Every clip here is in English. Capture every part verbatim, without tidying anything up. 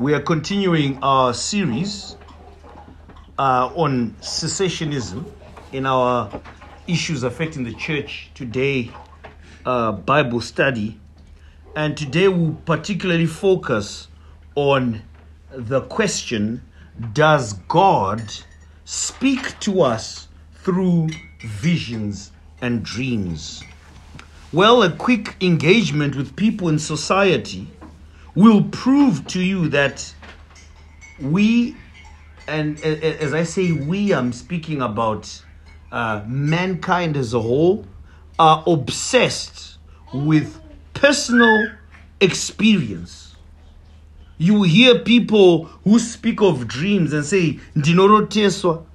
We are continuing our series uh, on cessationism in our Issues Affecting the Church Today uh, Bible study. And today we'll particularly focus on the question, does God speak to us through visions and dreams? Well, a quick engagement with people in society will prove to you that we, and as I say we, I'm speaking about uh, mankind as a whole, are obsessed with personal experience. You hear people who speak of dreams and say, "Ndinoroteswa,"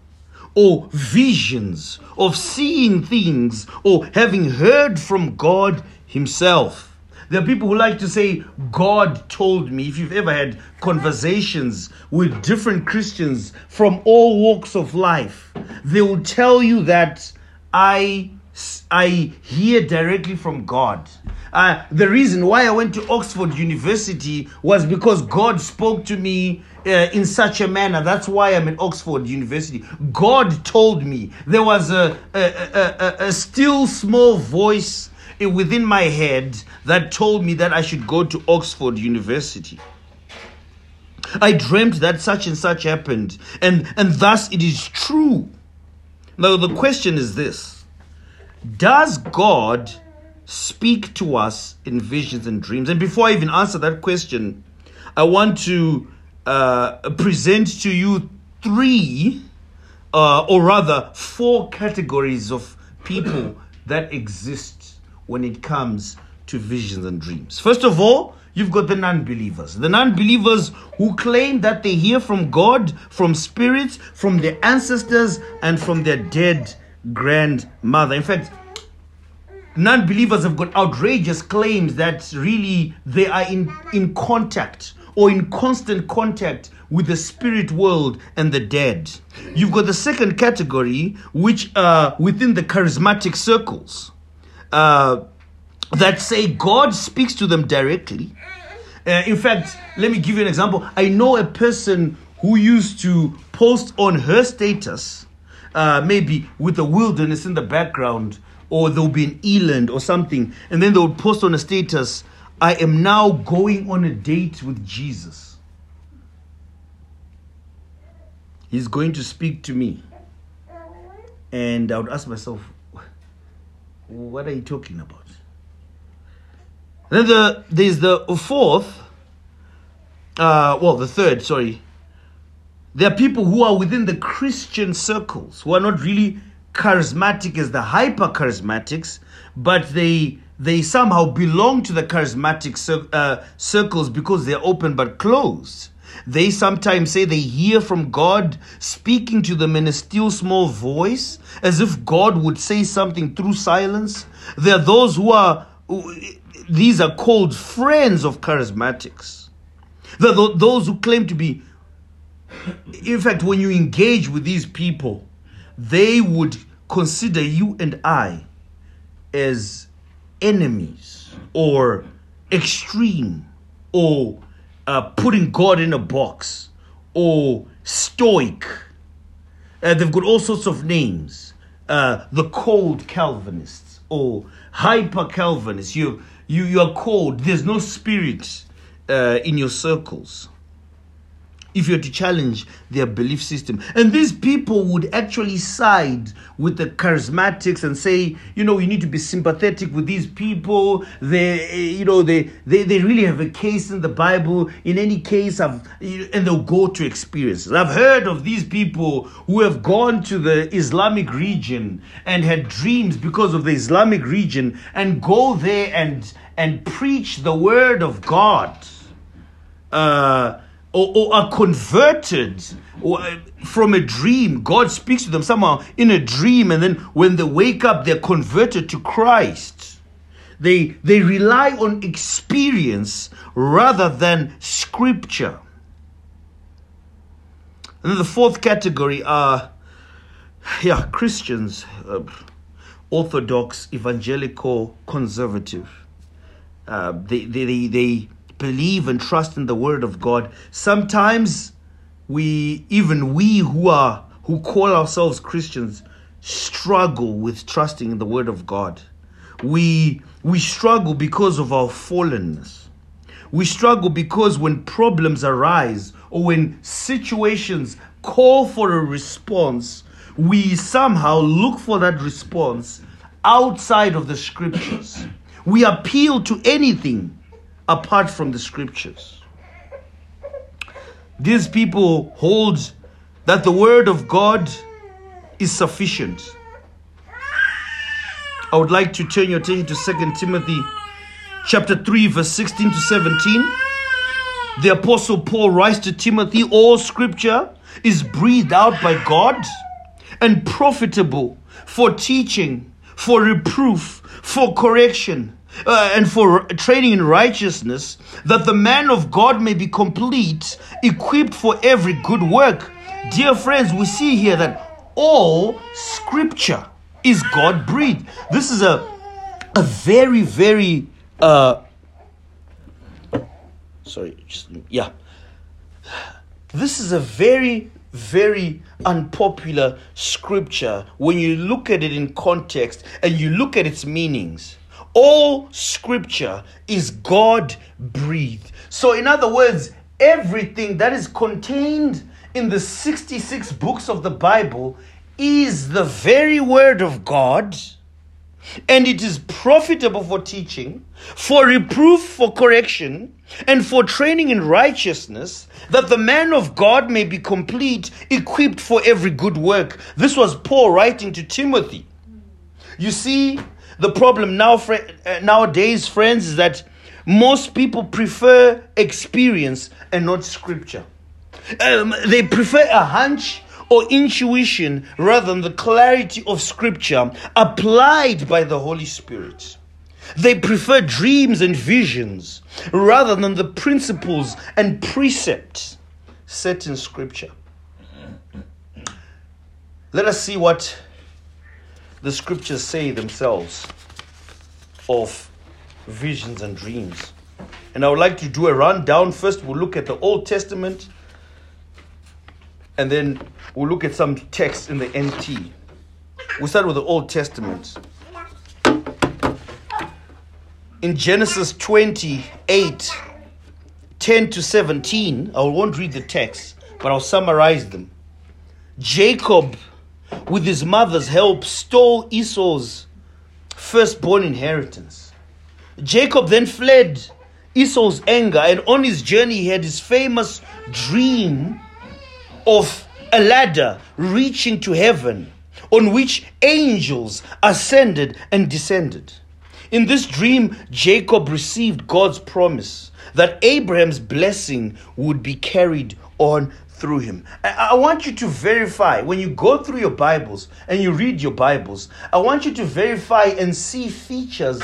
or visions of seeing things or having heard from God himself. There are people who like to say, God told me. If you've ever had conversations with different Christians from all walks of life, they will tell you that I, I hear directly from God. Uh, the reason why I went to Oxford University was because God spoke to me Uh, in such a manner. That's why I'm at Oxford University. God told me. There was a, a, a, a still small voice within my head that told me that I should go to Oxford University. I dreamt that such and such happened, and, and thus it is true. Now the question is this: does God speak to us in visions and dreams? And before I even answer that question, I want to Uh, present to you three, uh, or rather four categories of people that exist when it comes to visions and dreams. First of all, you've got the non-believers. The non-believers who claim that they hear from God, from spirits, from their ancestors, and from their dead grandmother. In fact, non-believers have got outrageous claims that really they are in, in contact or in constant contact with the spirit world and the dead. You've got the second category, which are within the charismatic circles, uh, that say God speaks to them directly. Uh, in fact, let me give you an example. I know a person who used to post on her status, uh, maybe with the wilderness in the background, or there'll be an eland or something, and then they would post on a status, I am now going on a date with Jesus. He's going to speak to me. And I would ask myself, what are you talking about? Then the, there's the fourth, uh, well, the third, sorry. There are people who are within the Christian circles, who are not really charismatic as the hyper-charismatics, but they... They somehow belong to the charismatic cir- uh, circles because they're open but closed. They sometimes say they hear from God speaking to them in a still small voice, as if God would say something through silence. There are those who are, these are called friends of charismatics. There are those who claim to be, in fact, when you engage with these people, they would consider you and I as enemies, or extreme, or uh, putting God in a box, or stoic. Uh, they've got all sorts of names. Uh, the cold Calvinists, or hyper Calvinists. You, you, you are cold. There's no spirit uh, in your circles. If you're to challenge their belief system. And these people would actually side with the charismatics and say, you know, you need to be sympathetic with these people. They, you know, they, they, they really have a case in the Bible. In any case, I've, and they'll go to experiences. I've heard of these people who have gone to the Islamic region and had dreams because of the Islamic region and go there and, and preach the word of God. Uh... Or, or are converted or, uh, from a dream. God speaks to them somehow in a dream, and then when they wake up, they're converted to Christ. They, they rely on experience rather than scripture. And then the fourth category are yeah, Christians, uh, Orthodox, Evangelical, Conservative. Uh, they, they, they, they believe and trust in the word of God. Sometimes we, even we who are, who call ourselves Christians, struggle with trusting in the word of God. We, we struggle because of our fallenness. We struggle because when problems arise or when situations call for a response, we somehow look for that response outside of the scriptures. We appeal to anything apart from the scriptures. These people hold that the word of God is sufficient. I would like to turn your attention to Second Timothy chapter three, verse sixteen to seventeen. The Apostle Paul writes to Timothy, all scripture is breathed out by God and profitable for teaching, for reproof, for correction, uh, and for training in righteousness, that the man of God may be complete, equipped for every good work. Dear friends, we see here that all scripture is God-breathed. This is a, a very, very, uh, sorry, just, yeah. This is a very, very unpopular scripture when you look at it in context and you look at its meanings. All scripture is God-breathed. So in other words, everything that is contained in the sixty-six books of the Bible is the very word of God, and it is profitable for teaching, for reproof, for correction, and for training in righteousness, that the man of God may be complete, equipped for every good work. This was Paul writing to Timothy. You see, the problem now, nowadays, friends, is that most people prefer experience and not scripture. Um, they prefer a hunch or intuition rather than the clarity of scripture applied by the Holy Spirit. They prefer dreams and visions rather than the principles and precepts set in scripture. Let us see what the scriptures say themselves of visions and dreams. And I would like to do a rundown. First, we'll look at the Old Testament, and then we'll look at some texts in the N T. We'll start with the Old Testament. In Genesis twenty-eight, ten to seventeen, I won't read the text, but I'll summarize them. Jacob, with his mother's help, stole Esau's firstborn inheritance. Jacob then fled Esau's anger, and on his journey he had his famous dream of a ladder reaching to heaven, on which angels ascended and descended. In this dream, Jacob received God's promise that Abraham's blessing would be carried on through him. I, I want you to verify, when you go through your Bibles and you read your Bibles, I want you to verify and see features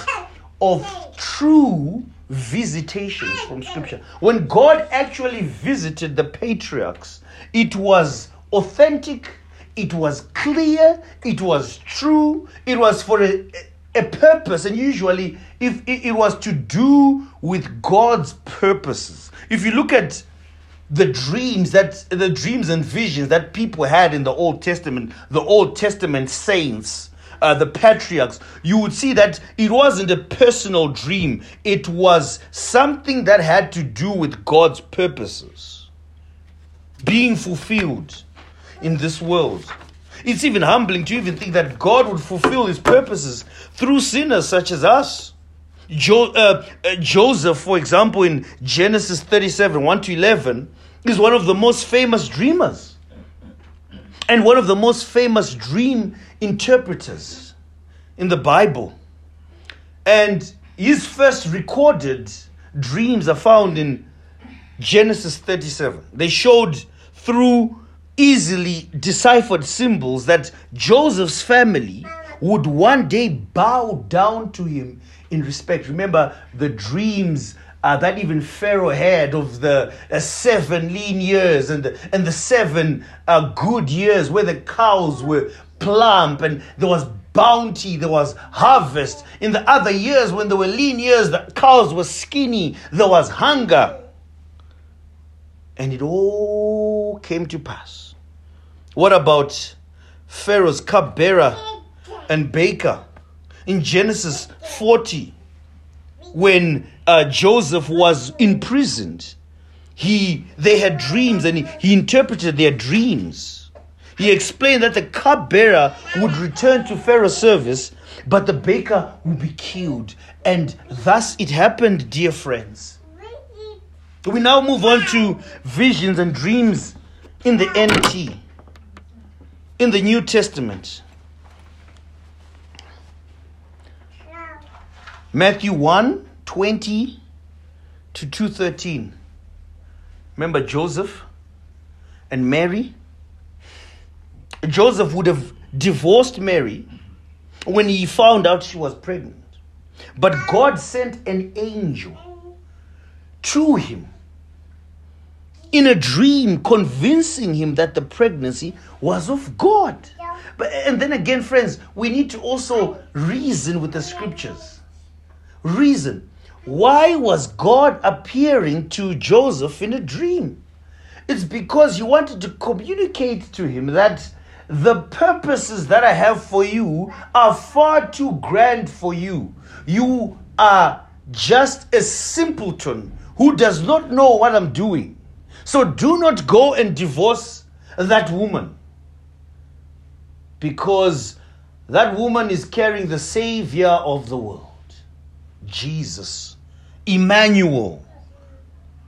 of true visitations from scripture. When God actually visited the patriarchs, it was authentic, it was clear, it was true, it was for a, a purpose, and usually if it, it was to do with God's purposes. If you look at the dreams that the dreams and visions that people had in the Old Testament, the Old Testament saints, Uh, the patriarchs, you would see that it wasn't a personal dream. It was something that had to do with God's purposes being fulfilled in this world. It's even humbling to even think that God would fulfill his purposes through sinners such as us. Jo- uh, uh, Joseph, for example, in Genesis thirty-seven, one to eleven, is one of the most famous dreamers and one of the most famous dream interpreters in the Bible. And his first recorded dreams are found in Genesis thirty-seven. They showed through easily deciphered symbols that Joseph's family would one day bow down to him in respect. Remember the dreams Uh, that even Pharaoh had of the uh, seven lean years and the, and the seven uh, good years where the cows were plump and there was bounty, there was harvest. In the other years, when there were lean years, the cows were skinny, there was hunger. And it all came to pass. What about Pharaoh's cupbearer and baker? In Genesis forty, when uh, Joseph was imprisoned, he they had dreams and he, he interpreted their dreams. He explained that the cupbearer would return to Pharaoh's service, but the baker would be killed. And thus it happened, dear friends. We now move on to visions and dreams in the N T, in the New Testament. Matthew one, twenty to two thirteen. Remember Joseph and Mary? Joseph would have divorced Mary when he found out she was pregnant. But God sent an angel through him in a dream, convincing him that the pregnancy was of God. But, and then again, friends, we need to also reason with the scriptures. Reason. Why was God appearing to Joseph in a dream? It's because he wanted to communicate to him that the purposes that I have for you are far too grand for you. You are just a simpleton who does not know what I'm doing. So do not go and divorce that woman, because that woman is carrying the Savior of the world, Jesus, Emmanuel.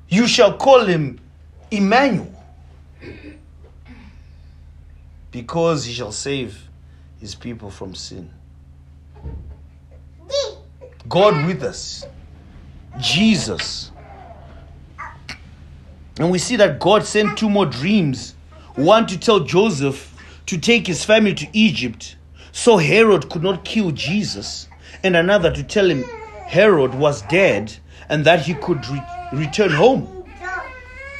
You shall call him Emmanuel, because he shall save his people from sin. God with us, Jesus. And we see that God sent two more dreams. One to tell Joseph to take his family to Egypt so Herod could not kill Jesus. And another to tell him Herod was dead and that he could re- return home.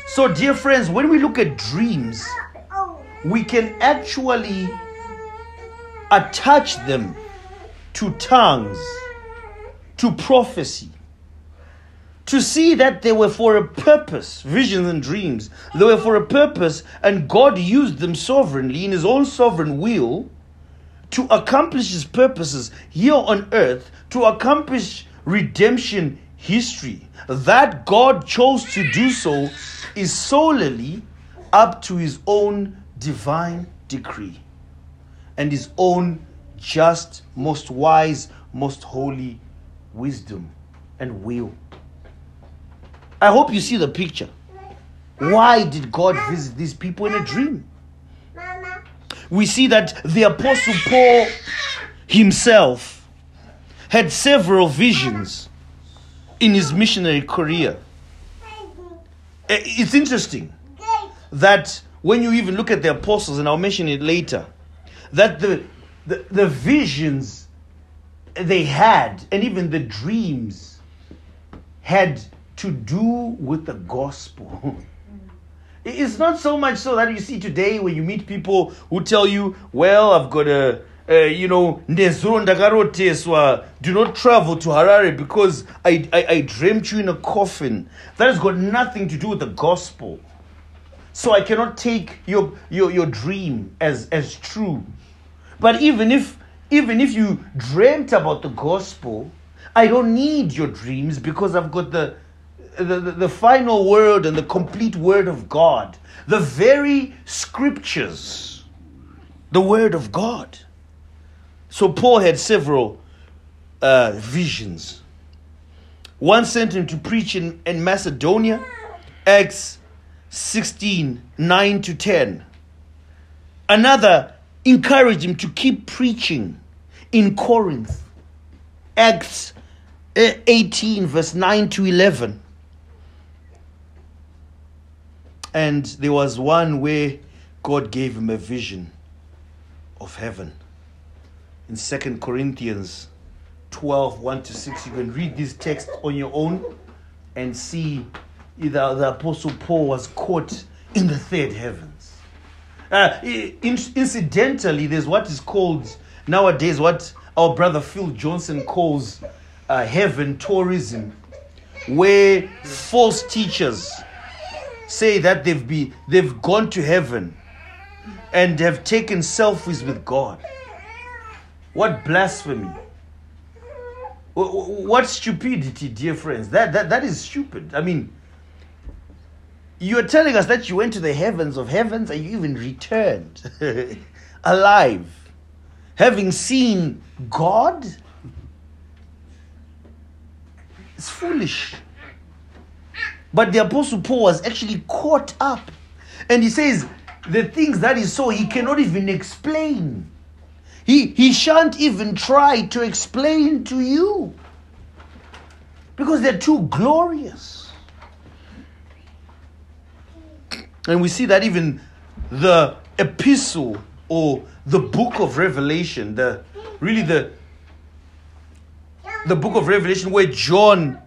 So, dear friends, when we look at dreams, we can actually attach them to tongues, to prophecy, to see that they were for a purpose. Visions and dreams, they were for a purpose, and God used them sovereignly in his own sovereign will to accomplish his purposes here on earth, to accomplish redemption history. That God chose to do so is solely up to his own divine decree and his own just, most wise, most holy wisdom and will. I hope you see the picture. Why did God visit these people in a dream? We see that the Apostle Paul himself had several visions in his missionary career. It's interesting that when you even look at the apostles, and I'll mention it later, that the the, the visions they had and even the dreams had to do with the gospel. It's not so much so that you see today when you meet people who tell you, well, I've got a, a you know, do not travel to Harare because I, I, I dreamt you in a coffin. That has got nothing to do with the gospel. So I cannot take your your, your dream as, as true. But even if even if you dreamt about the gospel, I don't need your dreams because I've got the The, the, the final word and the complete word of God. The very scriptures. The word of God. So Paul had several uh, visions. One sent him to preach in, in Macedonia. Acts sixteen, nine to ten. Another encouraged him to keep preaching in Corinth. Acts eighteen, verse nine to eleven. And there was one where God gave him a vision of heaven. In Second Corinthians twelve, one to six, you can read this text on your own and see either the Apostle Paul was caught in the third heavens. Uh, incidentally, there's what is called nowadays what our brother Phil Johnson calls uh, heaven tourism, where false teachers say that they've be they've gone to heaven and have taken selfies with God. What blasphemy! What stupidity, dear friends! That that that is stupid. I mean, you're telling us that you went to the heavens of heavens and you even returned alive, having seen God. It's foolish. But the Apostle Paul was actually caught up. And he says the things that he saw, he cannot even explain. He, he shan't even try to explain to you, because they're too glorious. And we see that even the epistle or the book of Revelation, the really the, the book of Revelation where John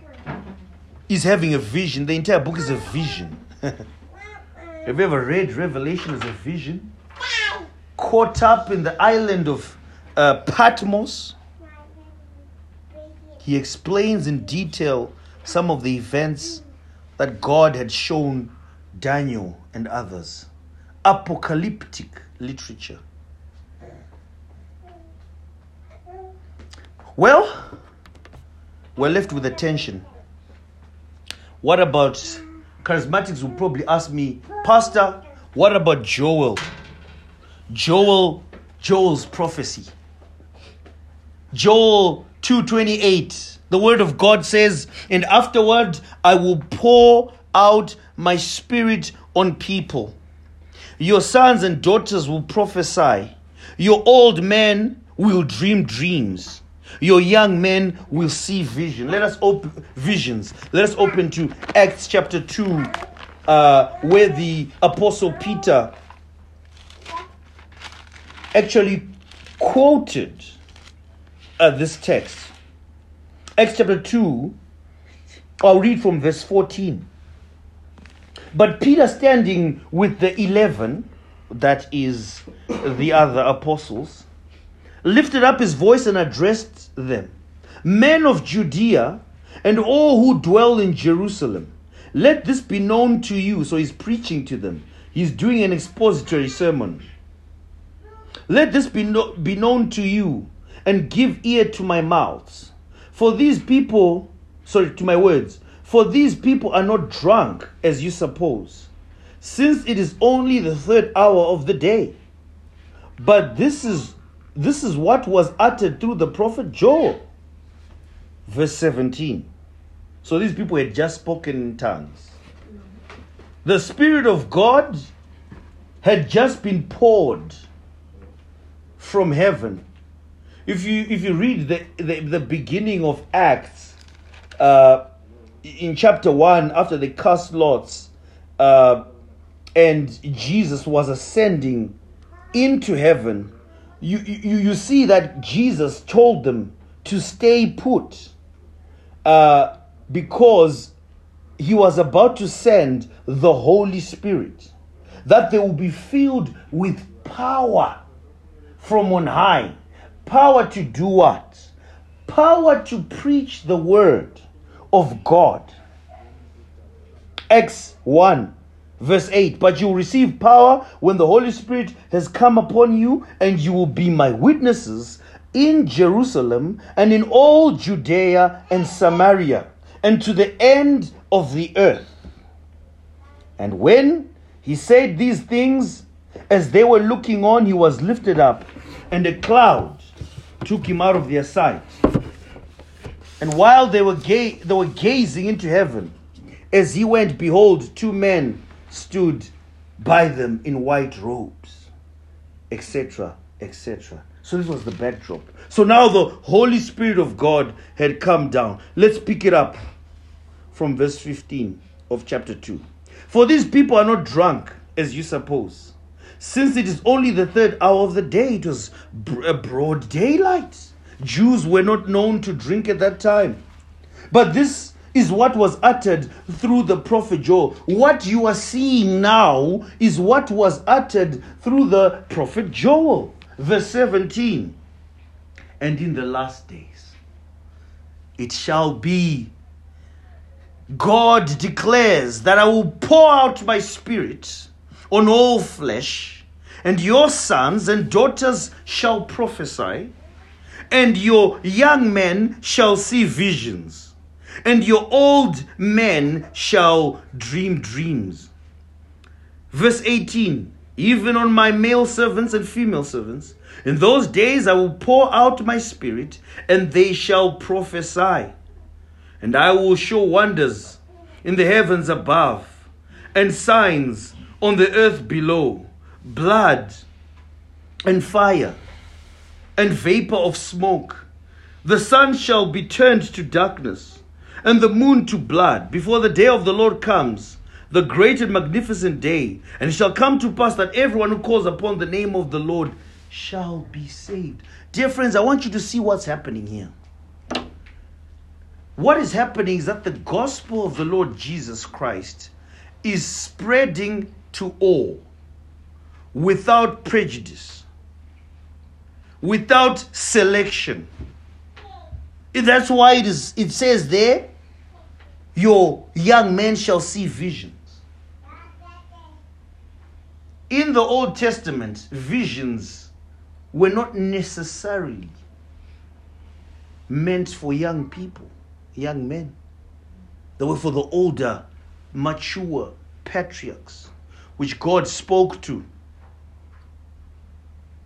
is having a vision. The entire book is a vision. Have you ever read Revelation as a vision? Caught up in the island of uh, Patmos. He explains in detail some of the events that God had shown Daniel and others. Apocalyptic literature. Well, we're left with a tension. What about charismatics will probably ask me, Pastor, what about Joel? Joel, Joel's prophecy. Joel two twenty-eight, the word of God says, and afterward I will pour out my spirit on people. Your sons and daughters will prophesy. Your old men will dream dreams. Your young men will see vision. Let us open visions. Let us open to Acts chapter two, uh, where the Apostle Peter actually quoted uh, this text. Acts chapter two, I'll read from verse fourteen. But Peter, standing with the eleven, that is the other apostles, lifted up his voice and addressed them. Men of Judea and all who dwell in Jerusalem, let this be known to you. So he's preaching to them. He's doing an expository sermon. Let this be, no- be known to you, and give ear to my mouths. For these people, sorry, to my words, for these people are not drunk, as you suppose, since it is only the third hour of the day. But this is This is what was uttered through the prophet Joel. Verse seventeen. So these people had just spoken in tongues. The Spirit of God had just been poured from heaven. If you if you read the, the, the beginning of Acts, uh, in chapter one, after they cast lots, uh, and Jesus was ascending into heaven, You, you you see that Jesus told them to stay put uh, because he was about to send the Holy Spirit, that they will be filled with power from on high. Power to do what? Power to preach the word of God. Acts one. Verse eight, but you will receive power when the Holy Spirit has come upon you, and you will be my witnesses in Jerusalem and in all Judea and Samaria and to the end of the earth. And when he said these things, as they were looking on, he was lifted up, and a cloud took him out of their sight. And while they were, ga- they were gazing into heaven, as he went, behold, two men stood by them in white robes, et cetera, et cetera. So this was the backdrop. So now the Holy Spirit of God had come down. Let's pick it up from verse fifteen of chapter two. For these people are not drunk, as you suppose, since it is only the third hour of the day. It was a broad daylight. Jews were not known to drink at that time. But this is what was uttered through the prophet Joel. What you are seeing now is what was uttered through the prophet Joel. Verse seventeen. and in the last days it shall be, God declares, that I will pour out my spirit on all flesh, and your sons and daughters shall prophesy, and your young men shall see visions, and your old men shall dream dreams. Verse eighteen, even on my male servants and female servants, in those days I will pour out my spirit, and they shall prophesy. And I will show wonders in the heavens above, and signs on the earth below, blood and fire and vapor of smoke. The sun shall be turned to darkness, and the moon to blood, before the day of the Lord comes, the great and magnificent day. And it shall come to pass that everyone who calls upon the name of the Lord shall be saved. Dear friends, I want you to see what's happening here. What is happening is that the gospel of the Lord Jesus Christ is spreading to all, without prejudice, without selection. That's why it is. It says there, your young men shall see visions. In the Old Testament, visions were not necessarily meant for young people. Young men. They were for the older, mature patriarchs, which God spoke to.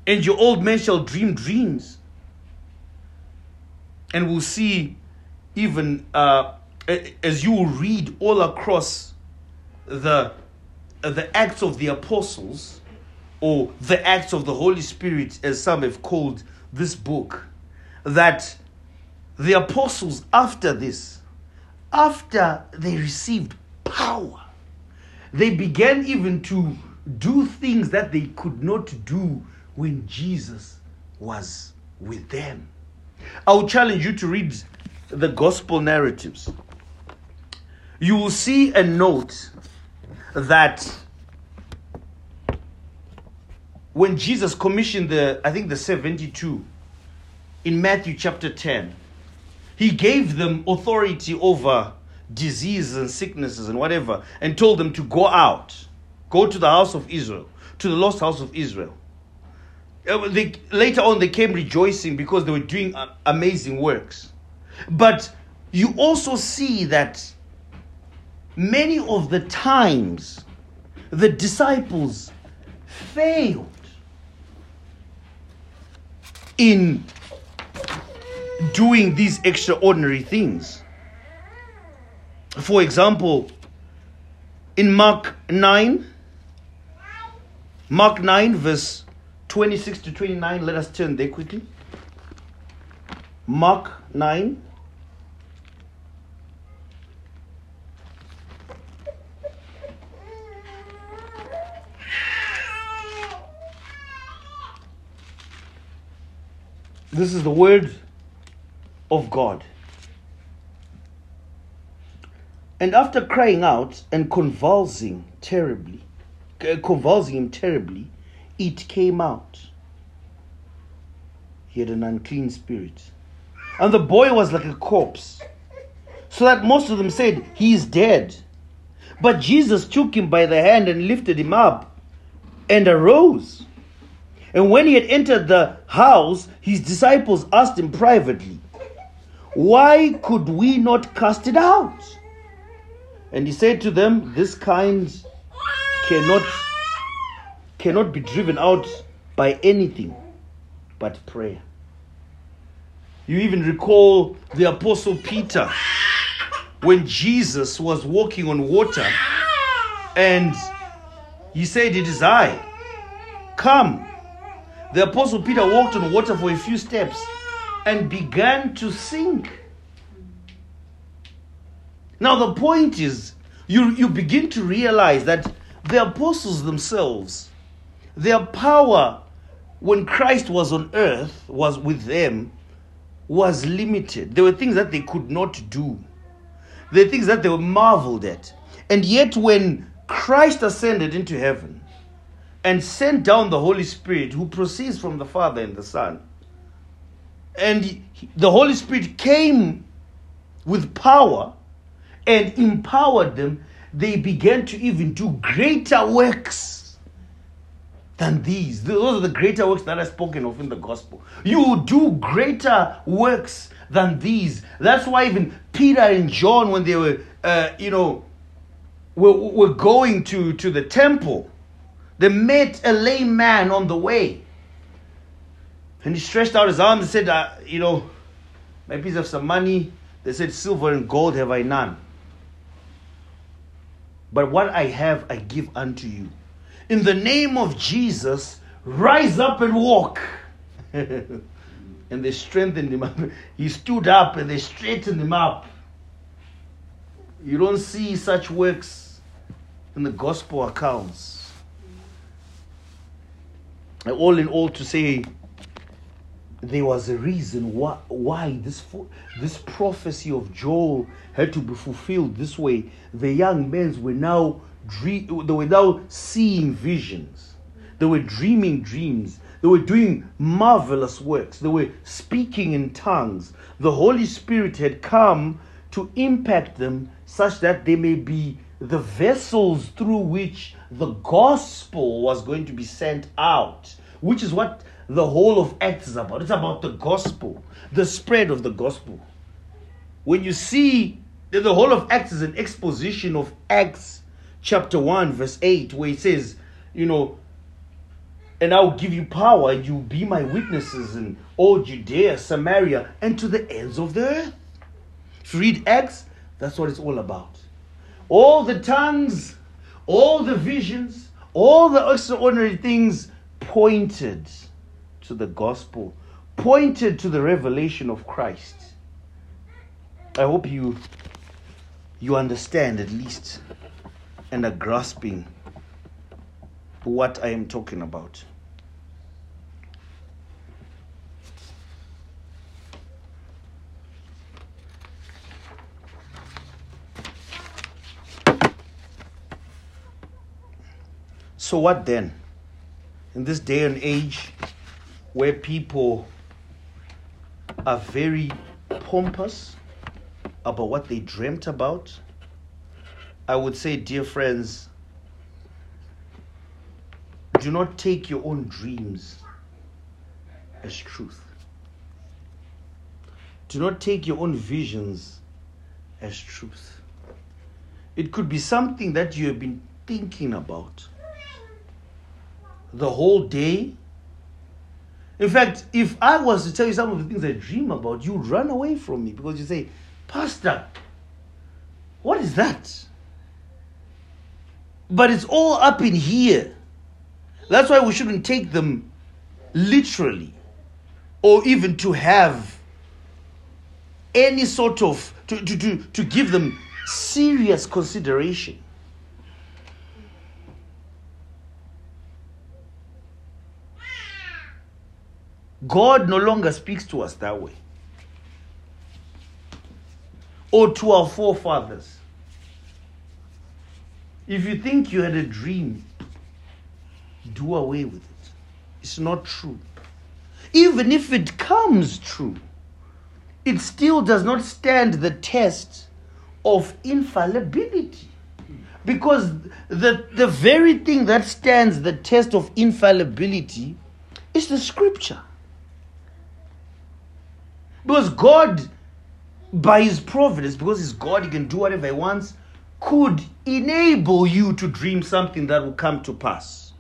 And your old men shall dream dreams, and will see, even uh, as you will read all across the uh, the Acts of the Apostles, or the Acts of the Holy Spirit, as some have called this book, that the apostles, after this, after they received power, they began even to do things that they could not do when Jesus was with them. I will challenge you to read the gospel narratives. You will see and note that when Jesus commissioned the, I think the seventy-two in Matthew chapter ten, He gave them authority over diseases and sicknesses and whatever, and told them to go out, go to the house of Israel, to the lost house of Israel. Uh, they, later on, they came rejoicing because they were doing uh, amazing works. But you also see that many of the times the disciples failed in doing these extraordinary things. For example, in Mark nine, Mark nine, verse twenty-six to twenty-nine, let us turn there quickly. Mark nine, this is the word of God. And after crying out and convulsing terribly, convulsing him terribly, it came out. He had an unclean spirit. And the boy was like a corpse, so that most of them said, he is dead. But Jesus took him by the hand and lifted him up and arose. And when he had entered the house, his disciples asked him privately, why could we not cast it out? And he said to them, this kind cannot, cannot be driven out by anything but prayer. You even recall the Apostle Peter, when Jesus was walking on water, and he said, it is I, come. The Apostle Peter walked on water for a few steps and began to sink. Now the point is, you, you begin to realize that the apostles themselves, their power when Christ was on earth, was with them, was limited. There were things that they could not do. There were things that they were marveled at. And yet when Christ ascended into heaven and sent down the Holy Spirit, who proceeds from the Father and the Son, and the Holy Spirit came with power and empowered them, they began to even do greater works than these. Those are the greater works that are spoken of in the gospel. You do greater works than these. That's why even Peter and John, when they were, uh, you know, were, were going to, to the temple, they met a lame man on the way. And he stretched out his arms and said, uh, you know, my piece of some money. They said, silver and gold have I none. But what I have, I give unto you. In the name of Jesus, rise up and walk. And they strengthened him up. He stood up and they straightened him up. You don't see such works in the gospel accounts. All in all, to say, there was a reason why, why this this prophecy of Joel had to be fulfilled this way. The young men were now dream, they were now seeing visions. They were dreaming dreams. They were doing marvelous works. They were speaking in tongues. The Holy Spirit had come to impact them such that they may be the vessels through which the gospel was going to be sent out, which is what the whole of Acts is about. It's about the gospel, the spread of the gospel. When you see that the whole of Acts is an exposition of Acts chapter one, verse eight, where it says, you know, and I'll give you power, and you'll be my witnesses in all Judea, Samaria, and to the ends of the earth. If you read Acts, that's what it's all about. All the tongues, all the visions, all the extraordinary things pointed to the gospel, pointed to the revelation of Christ. I hope you you understand at least and are grasping what I am talking about. So what then? In this day and age, where people are very pompous about what they dreamt about, I would say, dear friends, do not take your own dreams as truth. Do not take your own visions as truth. It could be something that you have been thinking about the whole day. In fact, if I was to tell you some of the things I dream about, you'd run away from me because you say, Pastor, what is that? But it's all up in here. That's why we shouldn't take them literally, or even to have any sort of, to, to, to, to give them serious consideration. God no longer speaks to us that way, or to our forefathers. If you think you had a dream, do away with it. It's not true. Even if it comes true, it still does not stand the test of infallibility, because the, the very thing that stands the test of infallibility is the scripture. Because God, by his providence, because he's God, he can do whatever he wants, could enable you to dream something that will come to pass.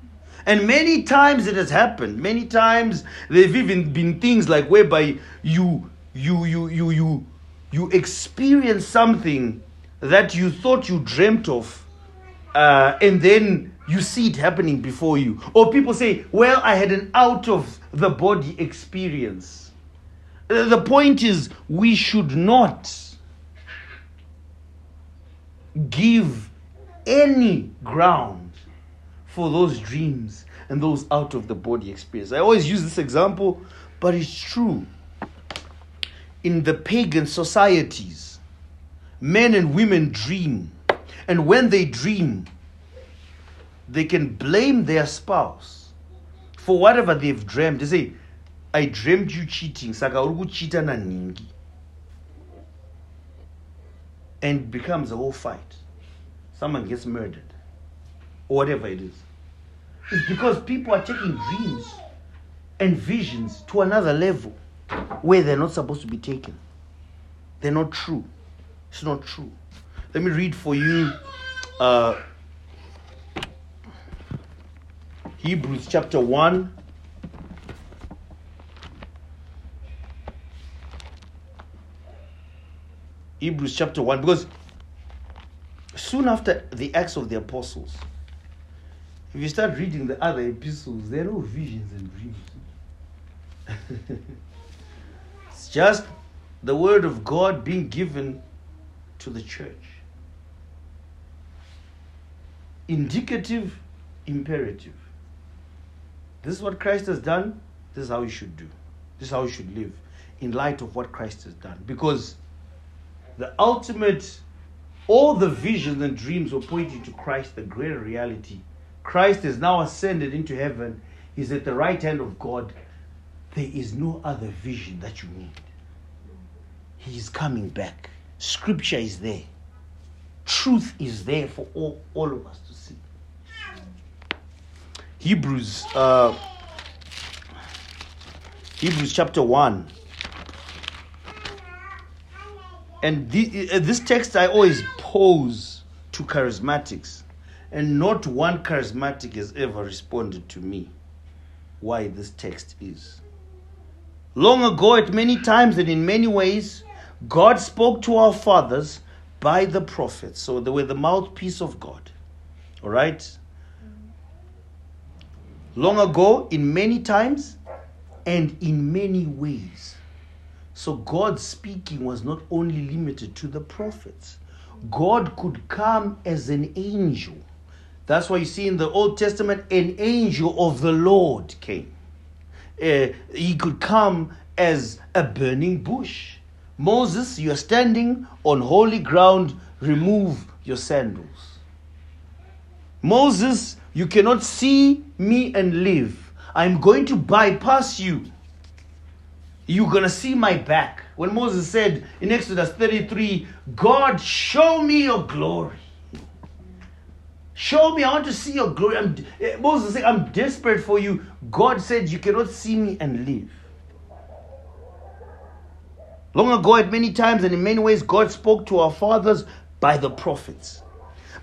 And many times it has happened. Many times there have even been things like whereby you, you, you, you, you, you experience something that you thought you dreamt of, uh, and then you see it happening before you. Or people say, well, I had an out-of-the-body experience. The point is, we should not give any ground for those dreams and those out-of-the-body experiences. I always use this example, but it's true. In the pagan societies, men and women dream. And when they dream, they can blame their spouse for whatever they've dreamt. They say, I dreamed you cheating, saka uri kuchita na nhingi, and it becomes a whole fight. Someone gets murdered, or whatever it is. It's because people are taking dreams and visions to another level where they're not supposed to be taken. They're not true. It's not true. Let me read for you uh, Hebrews chapter one. Hebrews chapter one, because soon after the Acts of the Apostles, if you start reading the other epistles, there are no visions and dreams. It's just the word of God being given to the church. Indicative, imperative. This is what Christ has done. This is how we should do. This is how we should live in light of what Christ has done. Because the ultimate, all the visions and dreams were pointing to Christ, the greater reality. Christ is now ascended into heaven. He's at the right hand of God. There is no other vision that you need. He is coming back. Scripture is there. Truth is there for all, all of us to see. Hebrews, uh, Hebrews chapter one. And the, uh, this text I always pose to charismatics. And not one charismatic has ever responded to me why this text is. Long ago, at many times and in many ways, God spoke to our fathers by the prophets. So they were the mouthpiece of God. All right? Long ago, in many times and in many ways. So God's speaking was not only limited to the prophets. God could come as an angel. That's why you see in the Old Testament, an angel of the Lord came. Uh, he could come as a burning bush. Moses, you are standing on holy ground. Remove your sandals. Moses, you cannot see me and live. I'm going to bypass you. You're going to see my back. When Moses said in Exodus thirty-three, God, show me your glory. Show me, I want to see your glory. I'm, Moses said, I'm desperate for you. God said, you cannot see me and live. Long ago, at many times and in many ways, God spoke to our fathers by the prophets.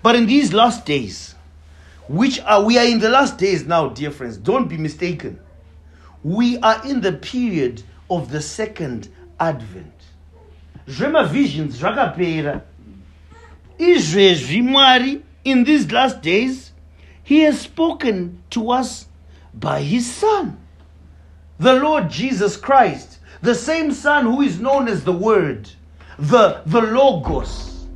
But in these last days, which are, we are in the last days now, dear friends. Don't be mistaken. We are in the period of the second advent. Zvema visions, Ragapera. Israel, in these last days, he has spoken to us by his Son, the Lord Jesus Christ, the same Son who is known as the Word, the, the Logos.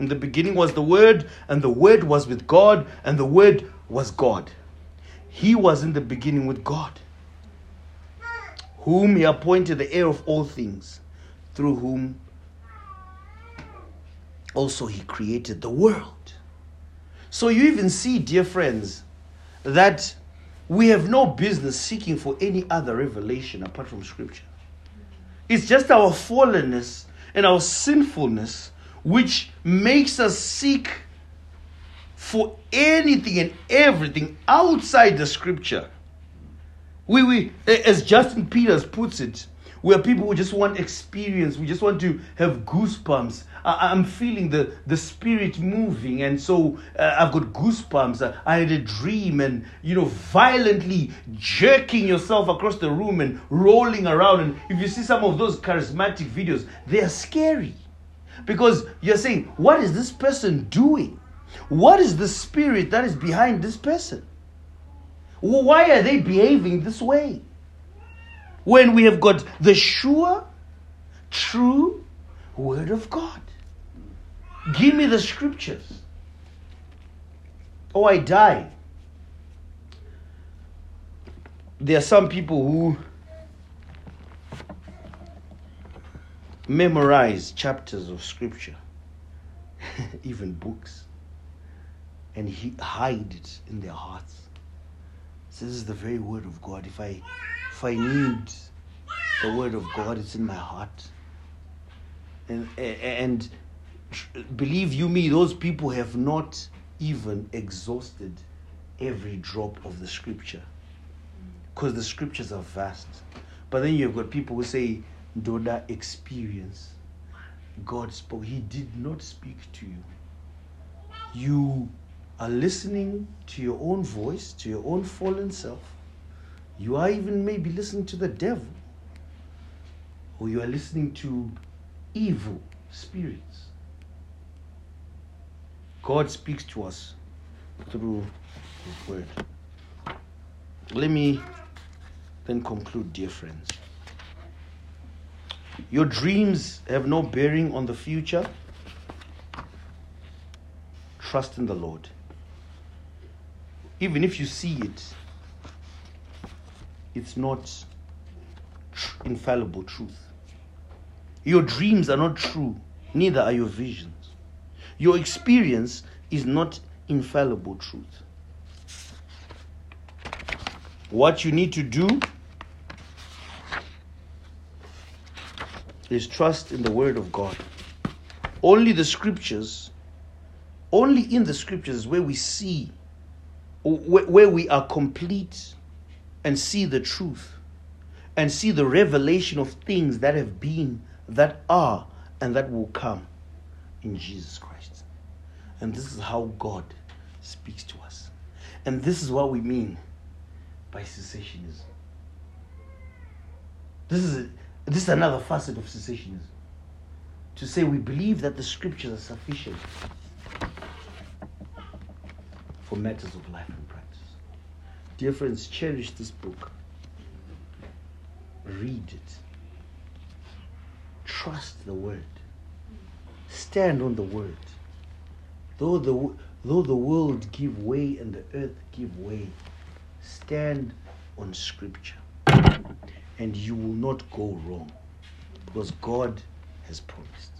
In the beginning was the Word, and the Word was with God, and the Word was God. He was in the beginning with God, whom he appointed the heir of all things, through whom also he created the world. So you even see, dear friends, that we have no business seeking for any other revelation apart from Scripture. It's just our fallenness and our sinfulness which makes us seek for anything and everything outside the Scripture. We, we, as Justin Peters puts it, we are people who just want experience. We just want to have goosebumps. I, I'm feeling the, the Spirit moving, and so uh, I've got goosebumps. I, I had a dream, and, you know, violently jerking yourself across the room and rolling around. And if you see some of those charismatic videos, they are scary. Because you're saying, what is this person doing? What is the spirit that is behind this person? Why are they behaving this way? When we have got the sure, true word of God. Give me the scriptures. Or I die. There are some people who memorize chapters of scripture, even books, and he hide it in their hearts. This is the very word of God. If I, if I need the word of God, it's in my heart. And, and believe you me, those people have not even exhausted every drop of the scripture, because the scriptures are vast. But then you've got people who say, Doda, experience. God spoke. He did not speak to you. You are listening to your own voice, to your own fallen self. You are even maybe listening to the devil, or you are listening to evil spirits. God speaks to us through His word. Let me then conclude, dear friends. Your dreams have no bearing on the future. Trust in the Lord. Even if you see it, it's not tr- infallible truth. Your dreams are not true, neither are your visions. Your experience is not infallible truth. What you need to do is trust in the word of God. Only the scriptures, only in the scriptures where we see, where we are complete and see the truth and see the revelation of things that have been, that are, and that will come in Jesus Christ. And this is how God speaks to us. And this is what we mean by cessationism. This is a, this is another facet of cessationism. To say we believe that the scriptures are sufficient for matters of life and practice. Dear friends, cherish this book. Read it. Trust the word. Stand on the word. Though the, though the world give way and the earth give way, stand on scripture, and you will not go wrong, because God has promised.